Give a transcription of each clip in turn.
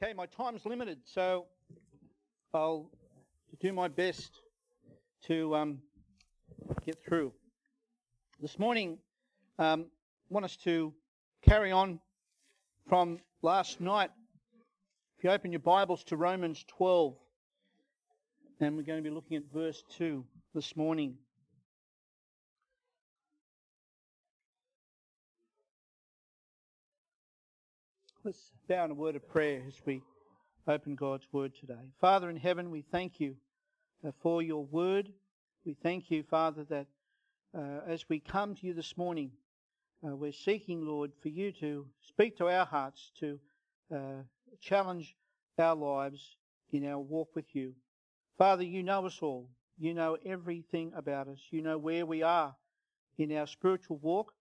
Okay, my time's limited, so I'll do my best to get through. This morning, I want us to carry on from last night. If you open your Bibles to Romans 12, and we're going to be looking at verse 2 this morning. Let's bow in a word of prayer as we open God's Word today. Father in heaven, we thank you for your Word. We thank you, Father, that as we come to you this morning, we're seeking, Lord, for you to speak to our hearts, to challenge our lives in our walk with you. Father, you know us all. You know everything about us. You know where we are in our spiritual walk.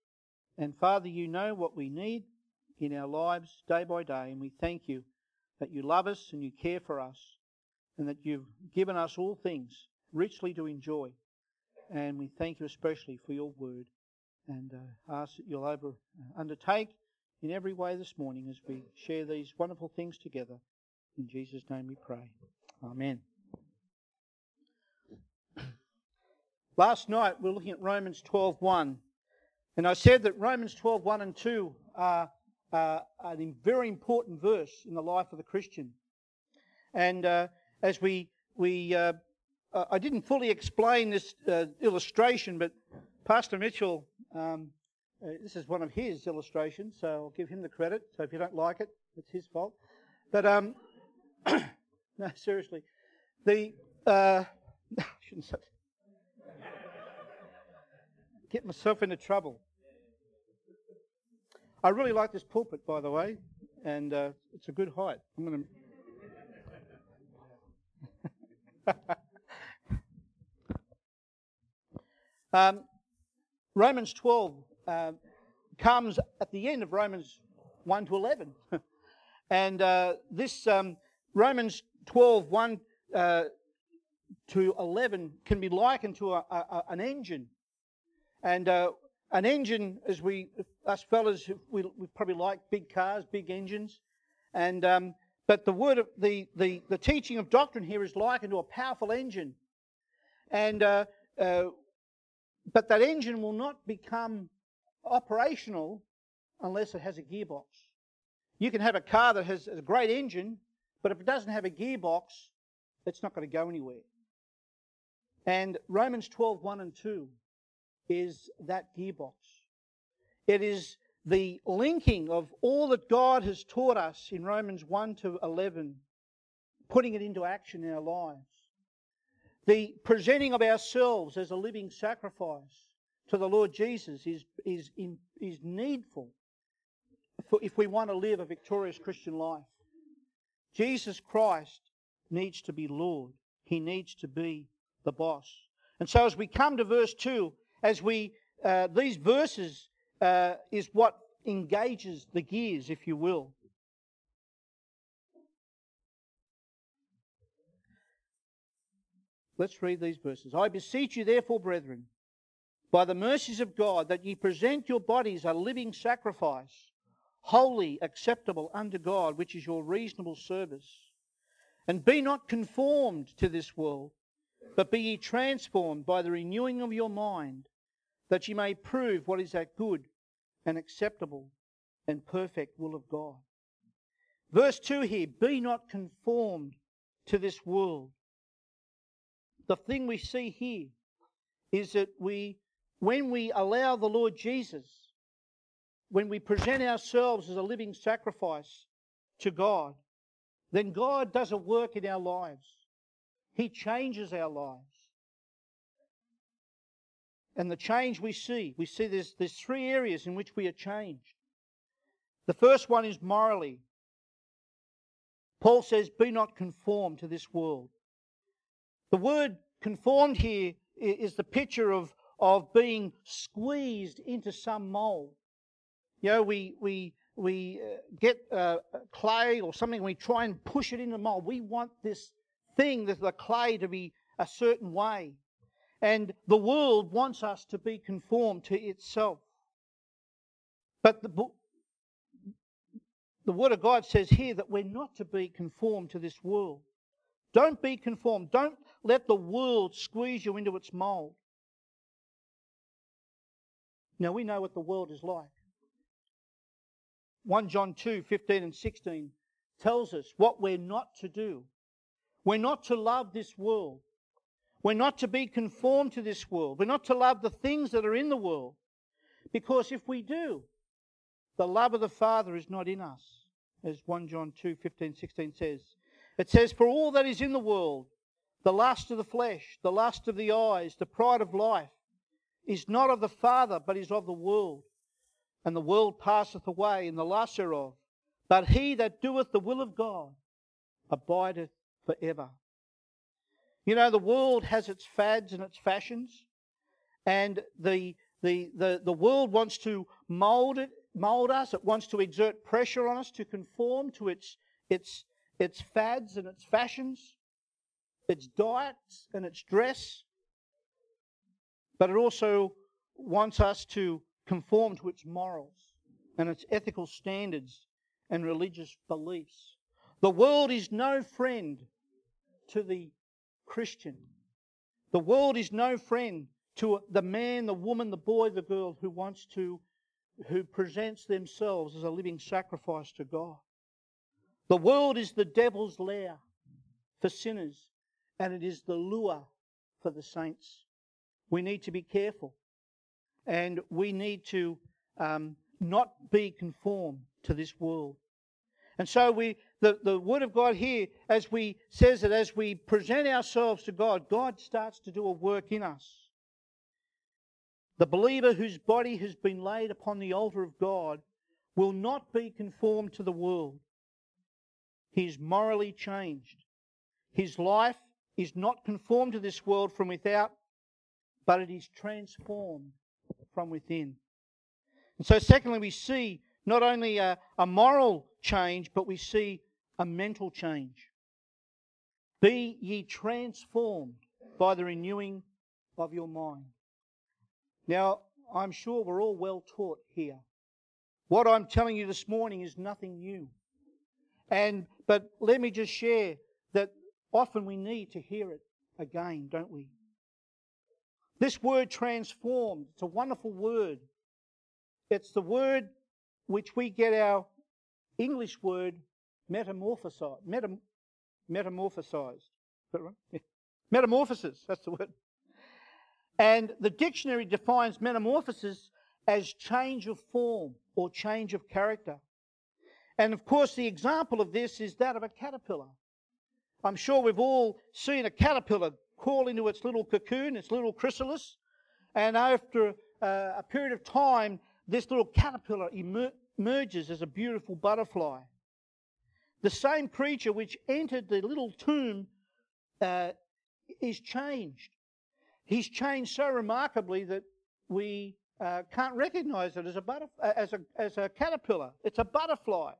And Father, you know what we need in our lives day by day, and we thank you that you love us and you care for us and that you've given us all things richly to enjoy. And we thank you especially for your word and ask that you'll undertake in every way this morning as we share these wonderful things together. In Jesus' name we pray. Amen. Last night we were looking at Romans 12:1, and I said that Romans 12:1 and 2 are a very important verse in the life of the Christian. And as I didn't fully explain this illustration, but Pastor Mitchell, this is one of his illustrations, so I'll give him the credit. So if you don't like it, it's his fault. But no, seriously, I shouldn't say that. Get myself into trouble. I really like this pulpit, by the way, and it's a good height. I'm going to... Romans 12 comes at the end of Romans 1 to 11. And this Romans 12, 1 to 11 can be likened to an engine. And... an engine, as we probably like big cars, big engines, and but the word of the teaching of doctrine here is likened to a powerful engine, and but that engine will not become operational unless it has a gearbox. You can have a car that has a great engine, but if it doesn't have a gearbox, it's not going to go anywhere. And Romans 12:1 and 2. Is that gearbox. It is the linking of all that God has taught us in Romans 1 to 11, putting it into action in our lives. The presenting of ourselves as a living sacrifice to the Lord Jesus is needful for if we want to live a victorious Christian life. Jesus Christ needs to be Lord. He needs to be the boss. And so as we come to verse 2, as we, these verses is what engages the gears, if you will. Let's read these verses. I beseech you, therefore, brethren, by the mercies of God, that ye present your bodies a living sacrifice, wholly acceptable unto God, which is your reasonable service. And be not conformed to this world, but be ye transformed by the renewing of your mind, that ye may prove what is that good and acceptable and perfect will of God. Verse 2 here, be not conformed to this world. The thing we see here is that when we allow the Lord Jesus, when we present ourselves as a living sacrifice to God, then God does a work in our lives. He changes our lives. And the change we see there's three areas in which we are changed. The first one is morally. Paul says, be not conformed to this world. The word conformed here is the picture of being squeezed into some mold. You know, we get clay or something, and we try and push it into the mold. We want this thing, the clay, to be a certain way. And the world wants us to be conformed to itself. But The Word of God says here that we're not to be conformed to this world. Don't be conformed. Don't let the world squeeze you into its mould. Now we know what the world is like. 1 John 2, 15 and 16 tells us what we're not to do. We're not to love this world. We're not to be conformed to this world. We're not to love the things that are in the world. Because if we do, the love of the Father is not in us, as 1 John 2, 15, 16 says. It says, for all that is in the world, the lust of the flesh, the lust of the eyes, the pride of life, is not of the Father, but is of the world. And the world passeth away, and the lust thereof. But he that doeth the will of God abideth forever. You know, the world has its fads and its fashions, and the world wants to mould us. It wants to exert pressure on us to conform to its fads and its fashions, its diets and its dress. But it also wants us to conform to its morals and its ethical standards and religious beliefs. The world is no friend to the Christian. The world is no friend to the man, the woman, the boy, the girl who presents themselves as a living sacrifice to God. The world is the devil's lair for sinners, and it is the lure for the saints. We need to be careful, and we need to not be conformed to this world. And so the Word of God here, as we present ourselves to God, God starts to do a work in us. The believer whose body has been laid upon the altar of God will not be conformed to the world. He is morally changed. His life is not conformed to this world from without, but it is transformed from within. And so secondly, we see not only a moral change, but we see a mental change. Be ye transformed by the renewing of your mind. Now, I'm sure we're all well taught here. What I'm telling you this morning is nothing new. But let me just share that often we need to hear it again, don't we? This word transformed, it's a wonderful word. It's the word which we get our English word metamorphosized. Metamorphosis, that's the word. And the dictionary defines metamorphosis as change of form or change of character. And of course, the example of this is that of a caterpillar. I'm sure we've all seen a caterpillar crawl into its little cocoon, its little chrysalis, and after a period of time, this little caterpillar emerges as a beautiful butterfly. The same creature which entered the little tomb is changed. He's changed so remarkably that we can't recognise it as a caterpillar. It's a butterfly,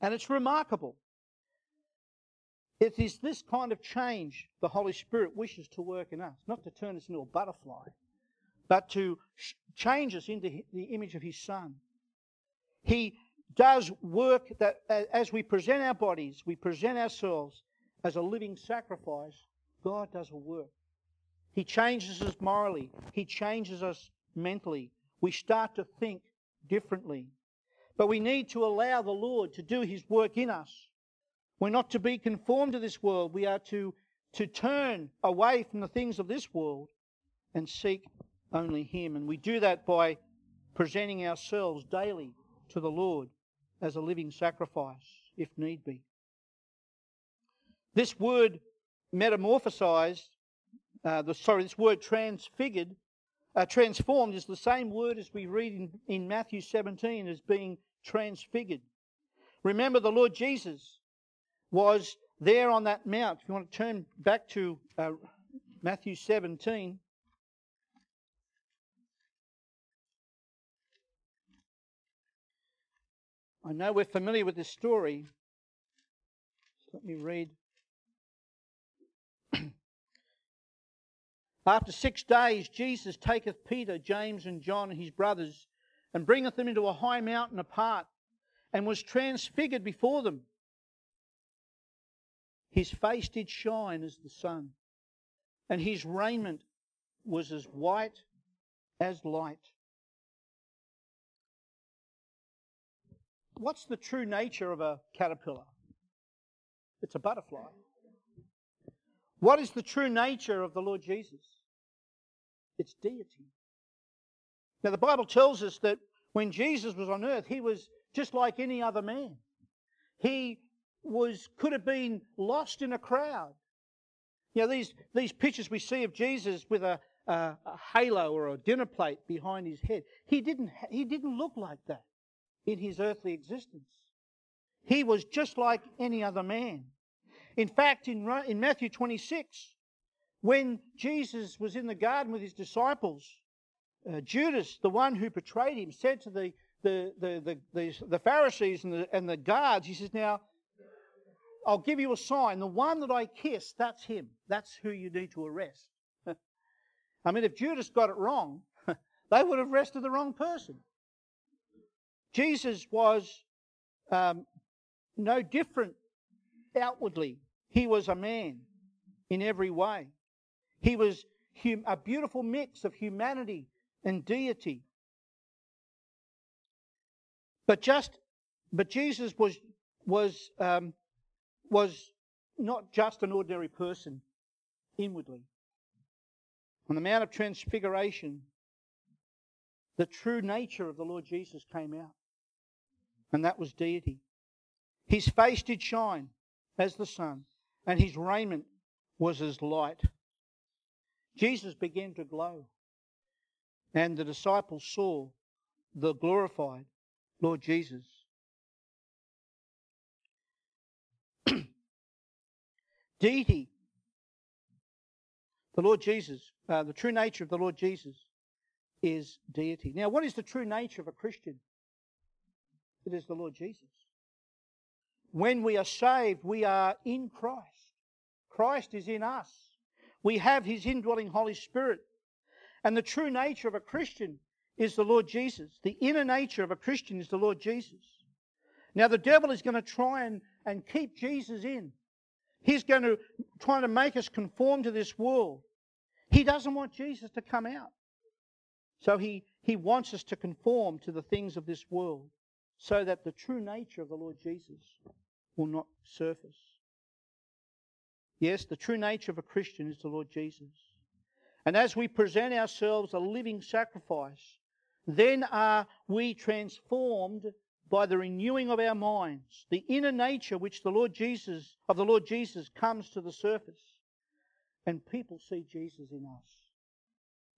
and it's remarkable. It is this kind of change the Holy Spirit wishes to work in us, not to turn us into a butterfly, but to change us into the image of His Son. He does work that as we present our bodies, we present ourselves as a living sacrifice. God does a work. He changes us morally. He changes us mentally. We start to think differently. But we need to allow the Lord to do His work in us. We're not to be conformed to this world. We are to turn away from the things of this world and seek only Him. And we do that by presenting ourselves daily to the Lord as a living sacrifice, if need be. This word transformed is the same word as we read in Matthew 17 as being transfigured. Remember, the Lord Jesus was there on that mount. If you want to turn back to Matthew 17. I know we're familiar with this story. Let me read. After 6 days, Jesus taketh Peter, James, and John, and his brothers, and bringeth them into a high mountain apart, and was transfigured before them. His face did shine as the sun, and his raiment was as white as light. What's the true nature of a caterpillar? It's a butterfly. What is the true nature of the Lord Jesus? It's deity. Now, the Bible tells us that when Jesus was on earth, he was just like any other man. He could have been lost in a crowd. You know, these pictures we see of Jesus with a halo or a dinner plate behind his head. He didn't look like that in his earthly existence. He was just like any other man. In fact, in Matthew 26, when Jesus was in the garden with his disciples, Judas, the one who betrayed him, said to the Pharisees and the guards, he says, "Now, I'll give you a sign. The one that I kiss, that's him. That's who you need to arrest." I mean, if Judas got it wrong, they would have arrested the wrong person. Jesus was no different outwardly. He was a man in every way. He was a beautiful mix of humanity and deity. But Jesus was not just an ordinary person inwardly. On the Mount of Transfiguration, the true nature of the Lord Jesus came out, and that was deity. His face did shine as the sun, and his raiment was as light. Jesus began to glow, and the disciples saw the glorified Lord Jesus. Deity. The Lord Jesus, the true nature of the Lord Jesus is deity. Now, what is the true nature of a Christian? It is the Lord Jesus. When we are saved, we are in Christ. Christ is in us. We have his indwelling Holy Spirit. And the true nature of a Christian is the Lord Jesus. The inner nature of a Christian is the Lord Jesus. Now, the devil is going to try and keep Jesus in. He's going to try to make us conform to this world. He doesn't want Jesus to come out. So he wants us to conform to the things of this world so that the true nature of the Lord Jesus will not surface. Yes, the true nature of a Christian is the Lord Jesus. And as we present ourselves a living sacrifice, then are we transformed by the renewing of our minds. The inner nature which the Lord Jesus comes to the surface, and people see Jesus in us.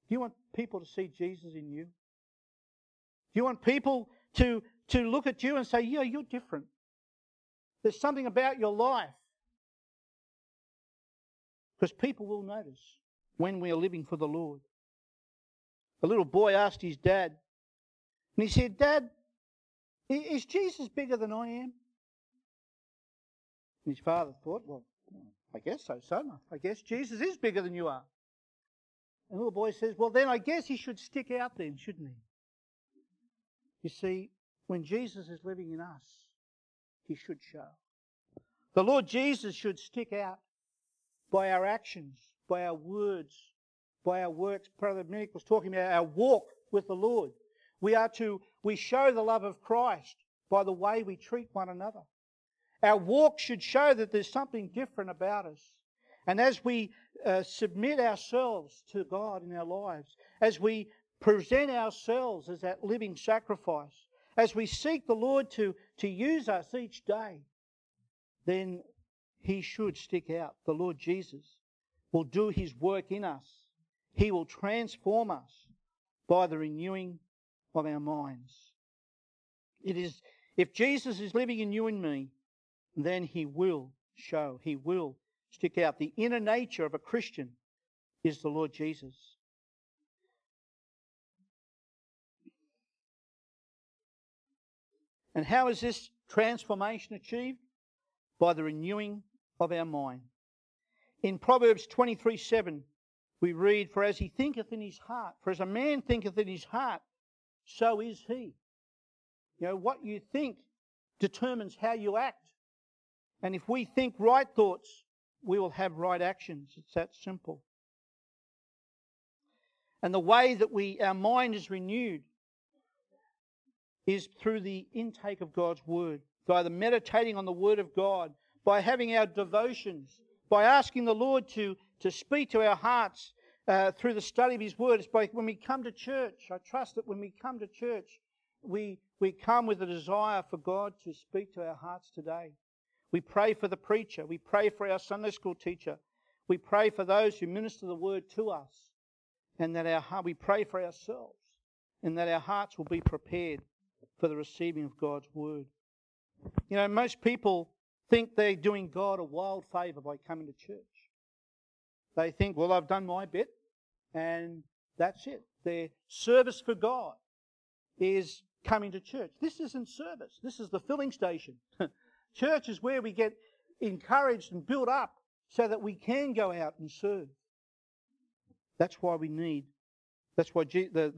Do you want people to see Jesus in you? Do you want people to look at you and say, "Yeah, you're different. There's something about your life"? Because people will notice when we are living for the Lord. A little boy asked his dad, and he said, "Dad, is Jesus bigger than I am?" And his father thought, "Well, I guess so, son. I guess Jesus is bigger than you are." And the little boy says, "Well, then I guess he should stick out then, shouldn't he?" You see, when Jesus is living in us, he should show. The Lord Jesus should stick out by our actions, by our words, by our works. Brother Mick was talking about our walk with the Lord. We show the love of Christ by the way we treat one another. Our walk should show that there's something different about us. And as we submit ourselves to God in our lives, as we present ourselves as that living sacrifice, as we seek the Lord to use us each day, then he should stick out. The Lord Jesus will do his work in us. He will transform us by the renewing of our minds. If Jesus is living in you and me, then he will show, he will stick out. The inner nature of a Christian is the Lord Jesus. And how is this transformation achieved? By the renewing of our mind. In Proverbs 23:7, we read, "For as he thinketh in his heart, for as a man thinketh in his heart, so is he." You know, what you think determines how you act. And if we think right thoughts, we will have right actions. It's that simple. And the way that our mind is renewed is through the intake of God's word, by the meditating on the word of God, by having our devotions, by asking the Lord to speak to our hearts through the study of his word. It's by when we come to church. I trust that when we come to church, we come with a desire for God to speak to our hearts today. We pray for the preacher. We pray for our Sunday school teacher. We pray for those who minister the word to us. And that we pray for ourselves, and that our hearts will be prepared for the receiving of God's word. You know, most people think they're doing God a wild favour by coming to church. They think, well, I've done my bit, and that's it. Their service for God is coming to church. This isn't service. This is the filling station. Church is where we get encouraged and built up so that we can go out and serve. That's why the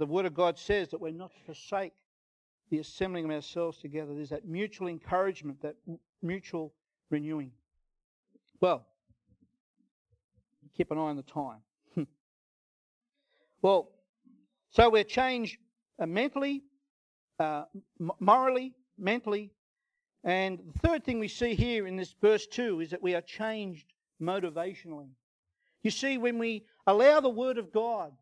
Word of God says that we're not to forsake the assembling of ourselves together. There's that mutual encouragement, that mutual renewing. Well, keep an eye on the time. Well, so we're changed mentally, morally, mentally. And the third thing we see here in this verse 2 is that we are changed motivationally. You see, when we allow the Word of God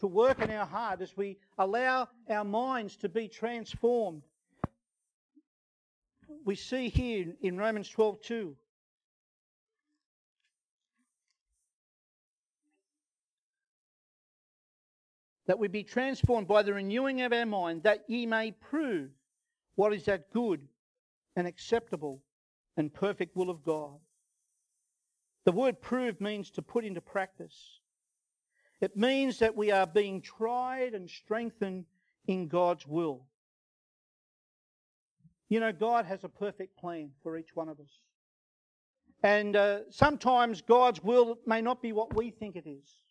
to work in our heart, as we allow our minds to be transformed, we see here in Romans 12:2, that we be transformed by the renewing of our mind, that ye may prove what is that good and acceptable and perfect will of God. The word prove means to put into practice. It means that we are being tried and strengthened in God's will. You know, God has a perfect plan for each one of us. And sometimes God's will may not be what we think it is.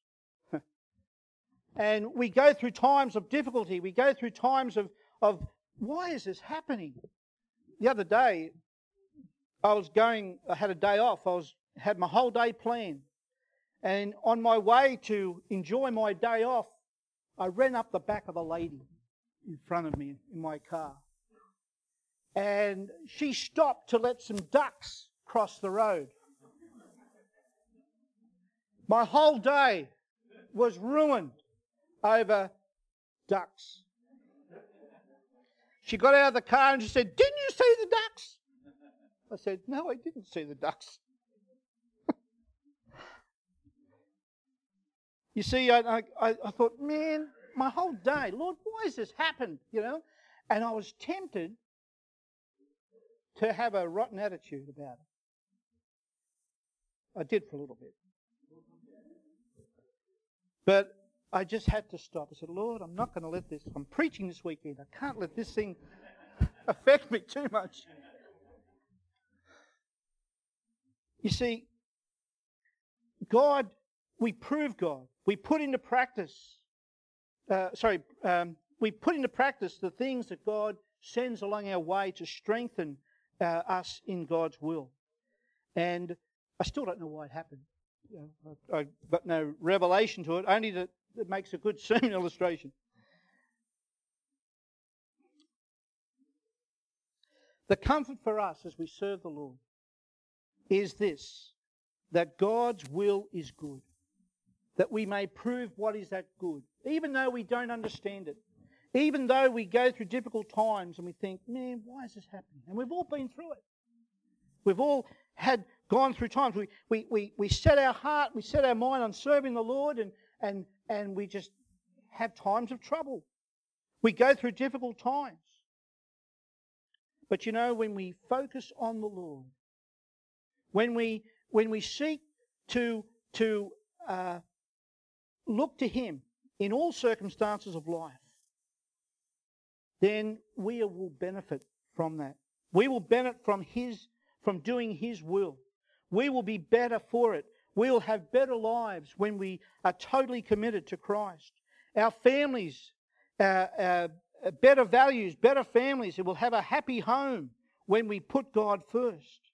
And we go through times of difficulty. We go through times of why is this happening? The other day, I had a day off. I had my whole day planned. And on my way to enjoy my day off, I ran up the back of a lady in front of me in my car. And she stopped to let some ducks cross the road. My whole day was ruined over ducks. She got out of the car and she said, "Didn't you see the ducks?" I said, "No, I didn't see the ducks." You see, I thought, man, my whole day, Lord, why has this happened? You know, and I was tempted to have a rotten attitude about it. I did for a little bit. But I just had to stop. I said, Lord, I'm not going to let this, I'm preaching this weekend. I can't let this thing affect me too much. You see, we prove God. We put into practice the things that God sends along our way to strengthen us in God's will. And I still don't know why it happened. You know, I've got no revelation to it, only that it makes a good sermon illustration. The comfort for us as we serve the Lord is this, that God's will is good, that we may prove what is that good, even though we don't understand it, even though we go through difficult times and we think, man, why is this happening? And we've all been through it. We've all gone through times. We set our heart, we set our mind on serving the Lord and we just have times of trouble. We go through difficult times. But you know, when we focus on the Lord, when we seek to look to him in all circumstances of life, then we will benefit from that. We will benefit from doing his will. We will be better for it. We will have better lives when we are totally committed to Christ. Our families, better values, better families. It will have a happy home. when we put God first.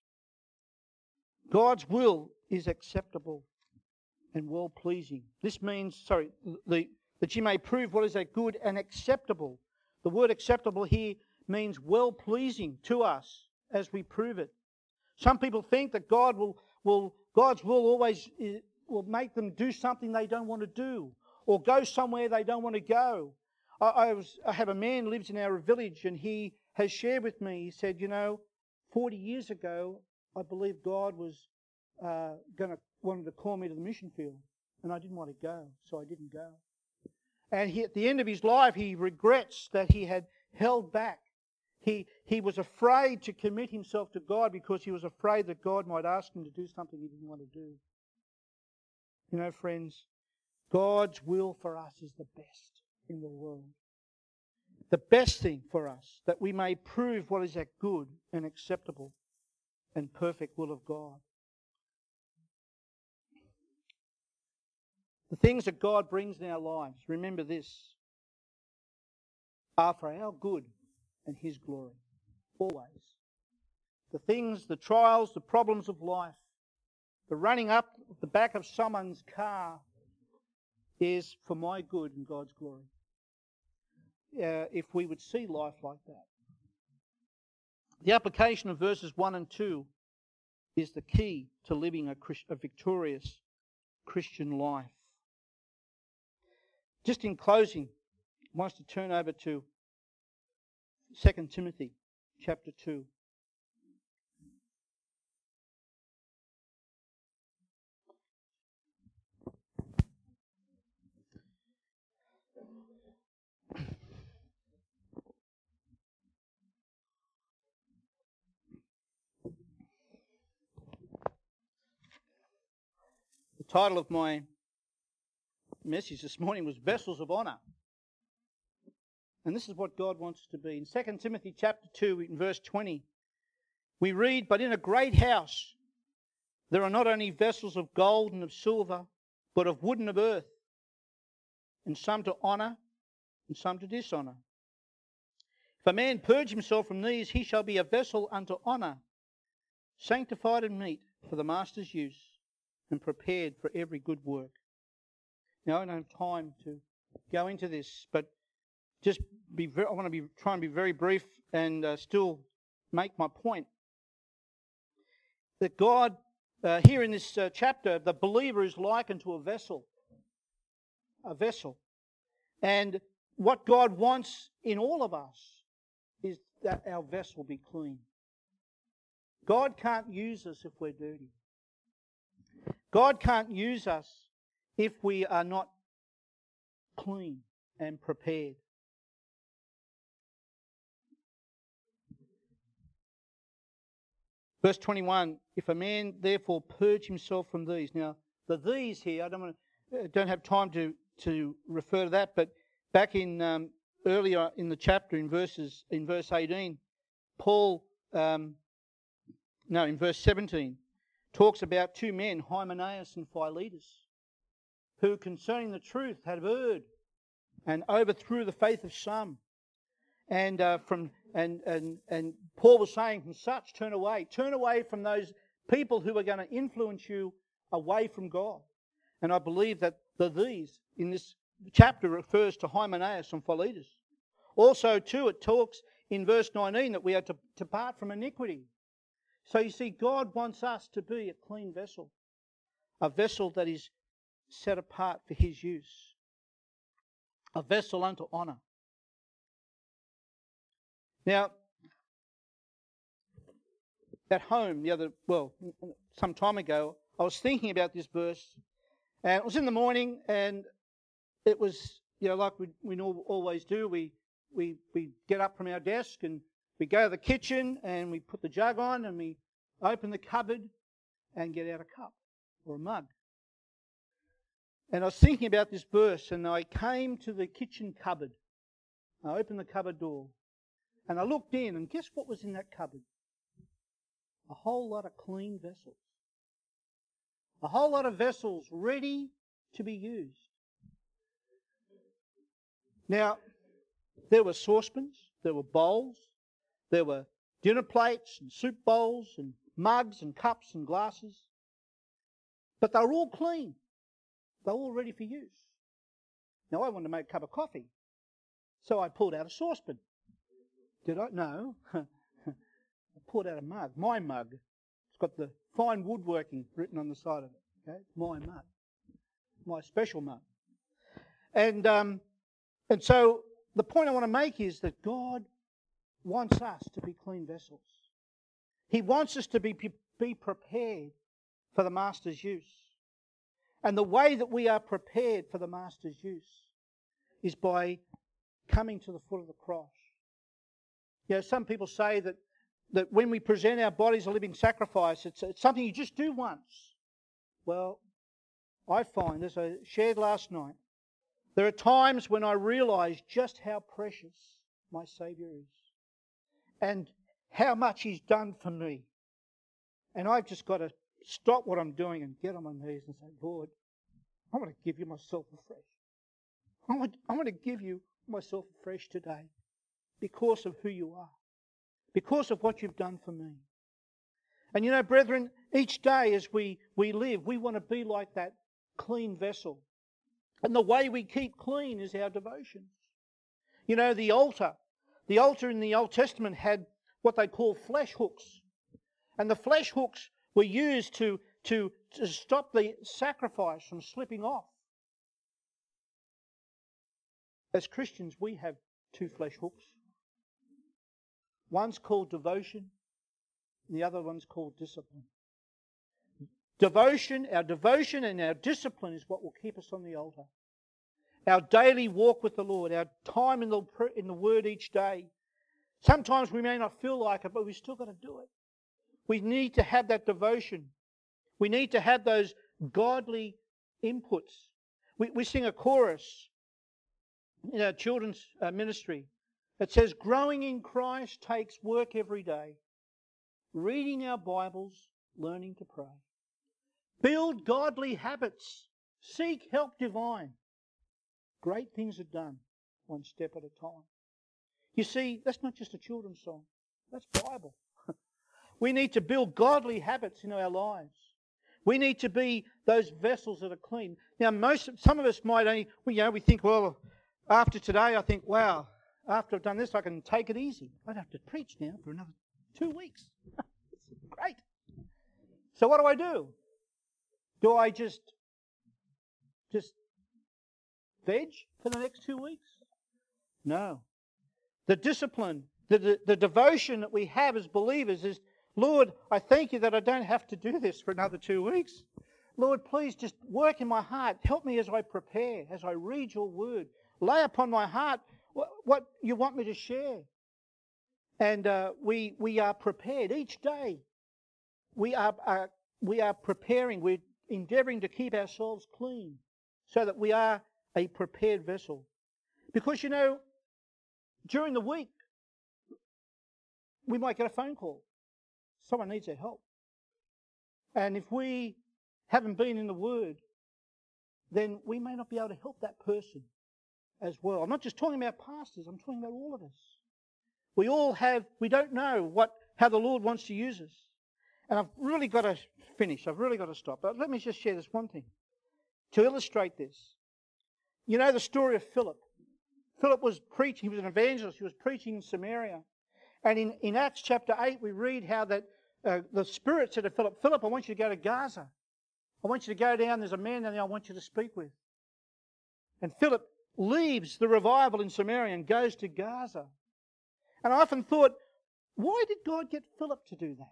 God's will is acceptable and well-pleasing. This means, that you may prove what is a good and acceptable. The word acceptable here means well-pleasing to us as we prove it. Some people think that God God's will always will make them do something they don't want to do or go somewhere they don't want to go. I have a man who lives in our village, and he has shared with me, he said, 40 years ago, I believe God was wanted to call me to the mission field, and I didn't want to go, so I didn't go. And at the end of his life, he regrets that he had held back. He was afraid to commit himself to God because he was afraid that God might ask him to do something he didn't want to do. Friends, God's will for us is the best in the world. The best thing for us, that we may prove what is a good and acceptable and perfect will of God. The things that God brings in our lives, remember this, are for our good and His glory, always. The things, the trials, the problems of life, the running up the back of someone's car is for my good and God's glory. If we would see life like that. The application of verses 1 and 2 is the key to living a victorious Christian life. Just in closing, I want us to turn over to 2 Timothy chapter 2. The title of my message this morning was Vessels of Honor. And this is what God wants us to be. In 2 Timothy chapter 2, in verse 20, we read, "But in a great house there are not only vessels of gold and of silver, but of wood and of earth, and some to honor and some to dishonor. If a man purge himself from these, he shall be a vessel unto honor, sanctified and meet for the master's use, and prepared for every good work." Now, I don't have time to go into this, but I want to try and be very brief and still make my point. That God, here in this chapter, the believer is likened to a vessel. And what God wants in all of us is that our vessel be clean. God can't use us if we're dirty. God can't use us if we are not clean and prepared. Verse 21, "If a man therefore purge himself from these." Now, the these here, I don't have time to refer to that, but back in earlier in the chapter, in verse 18, in verse 17, talks about two men, Hymenaeus and Philetus, who concerning the truth had erred and overthrew the faith of some. And and Paul was saying, "From such turn away. Turn away from those people who are going to influence you away from God." And I believe that the these in this chapter refers to Hymenaeus and Philetus. Also, too, it talks in verse 19 that we are to depart from iniquity. So you see, God wants us to be a clean vessel, a vessel that is set apart for His use, a vessel unto honor. Now, at home, some time ago, I was thinking about this verse, and it was in the morning, and it was, like we always do, we get up from our desk and we go to the kitchen and we put the jug on and we open the cupboard and get out a cup or a mug. And I was thinking about this verse, and I came to the kitchen cupboard. I opened the cupboard door and I looked in, and guess what was in that cupboard? A whole lot of clean vessels. A whole lot of vessels ready to be used. Now, there were saucepans, there were bowls, there were dinner plates and soup bowls and mugs and cups and glasses. But they're all clean. They're all ready for use. Now, I wanted to make a cup of coffee, so I pulled out a saucepan. Did I? No. I pulled out a mug, my mug. It's got the fine woodworking written on the side of it. Okay, my mug, my special mug. And so the point I want to make is that God wants us to be clean vessels. He wants us to be prepared for the Master's use. And the way that we are prepared for the Master's use is by coming to the foot of the cross. You know, some people say that when we present our bodies a living sacrifice, it's something you just do once. Well, I find, as I shared last night, there are times when I realise just how precious my Saviour is and how much He's done for me. And I've just got to stop what I'm doing and get on my knees and say, Lord, I want to give you myself afresh. I want to give you myself afresh today because of who you are, because of what you've done for me. And you know, brethren, each day as we live, we want to be like that clean vessel. And the way we keep clean is our devotions. You know, the altar in the Old Testament had what they call flesh hooks. And the flesh hooks were used to stop the sacrifice from slipping off. As Christians, we have two flesh hooks. One's called devotion, and the other one's called discipline. Our devotion and our discipline is what will keep us on the altar. Our daily walk with the Lord, our time in the Word each day. Sometimes we may not feel like it, but we've still got to do it. We need to have that devotion. We need to have those godly inputs. We sing a chorus in our children's ministry that says, growing in Christ takes work every day. Reading our Bibles, learning to pray. Build godly habits. Seek help divine. Great things are done one step at a time. You see, that's not just a children's song. That's Bible. We need to build godly habits in our lives. We need to be those vessels that are clean. Now, some of us might only, we think, well, after today, I think, wow, after I've done this, I can take it easy. I don't have to preach now for another 2 weeks. Great. So what do? Do I just veg for the next 2 weeks? No. The discipline, the devotion that we have as believers is, Lord, I thank you that I don't have to do this for another 2 weeks. Lord, please just work in my heart. Help me as I prepare, as I read your word. Lay upon my heart what you want me to share. And we are prepared each day. We are preparing. We're endeavouring to keep ourselves clean so that we are a prepared vessel. Because, you know, during the week, we might get a phone call. Someone needs our help. And if we haven't been in the Word, then we may not be able to help that person as well. I'm not just talking about pastors, I'm talking about all of us. We all have, we don't know how the Lord wants to use us. And I've really got to finish, I've really got to stop. But let me just share this one thing to illustrate this. You know the story of Philip. Philip was preaching, he was an evangelist, he was preaching in Samaria. And in Acts chapter 8, we read how that the Spirit said to Philip, Philip, I want you to go to Gaza. I want you to go down. There's a man down there I want you to speak with. And Philip leaves the revival in Samaria and goes to Gaza. And I often thought, why did God get Philip to do that?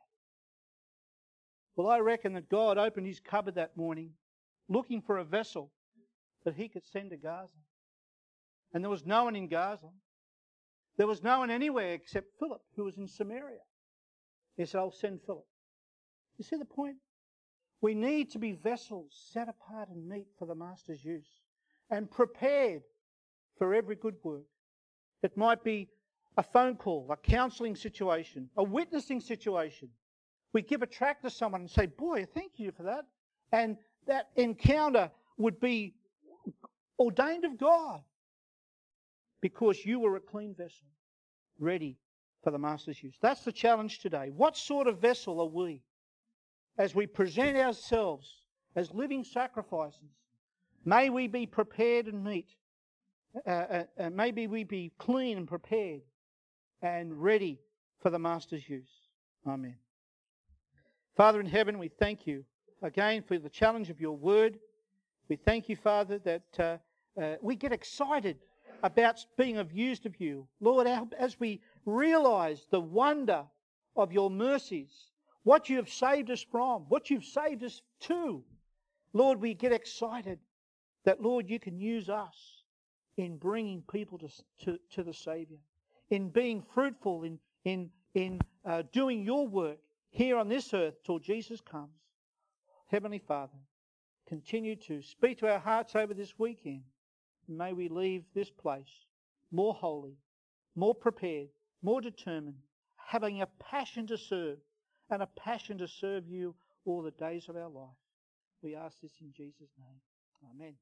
Well, I reckon that God opened his cupboard that morning looking for a vessel that he could send to Gaza. And there was no one in Gaza. There was no one anywhere except Philip, who was in Samaria. He said, I'll send Philip. You see the point? We need to be vessels set apart and meet for the Master's use and prepared for every good work. It might be a phone call, a counselling situation, a witnessing situation. We give a tract to someone and say, boy, thank you for that. And that encounter would be ordained of God. Because you were a clean vessel, ready for the master's use. That's the challenge today. What sort of vessel are we as we present ourselves as living sacrifices? May we be prepared and meet. Maybe we be clean and prepared and ready for the master's use. Amen. Father in heaven, we thank you again for the challenge of your word. We thank you, Father, that we get excited about being of use of you. Lord, as we realise the wonder of your mercies, what you have saved us from, what you've saved us to, Lord, we get excited that, Lord, you can use us in bringing people to the Saviour, in being fruitful, in doing your work here on this earth till Jesus comes. Heavenly Father, continue to speak to our hearts over this weekend. May we leave this place more holy, more prepared, more determined, having a passion to serve and a passion to serve you all the days of our life. We ask this in Jesus' name. Amen.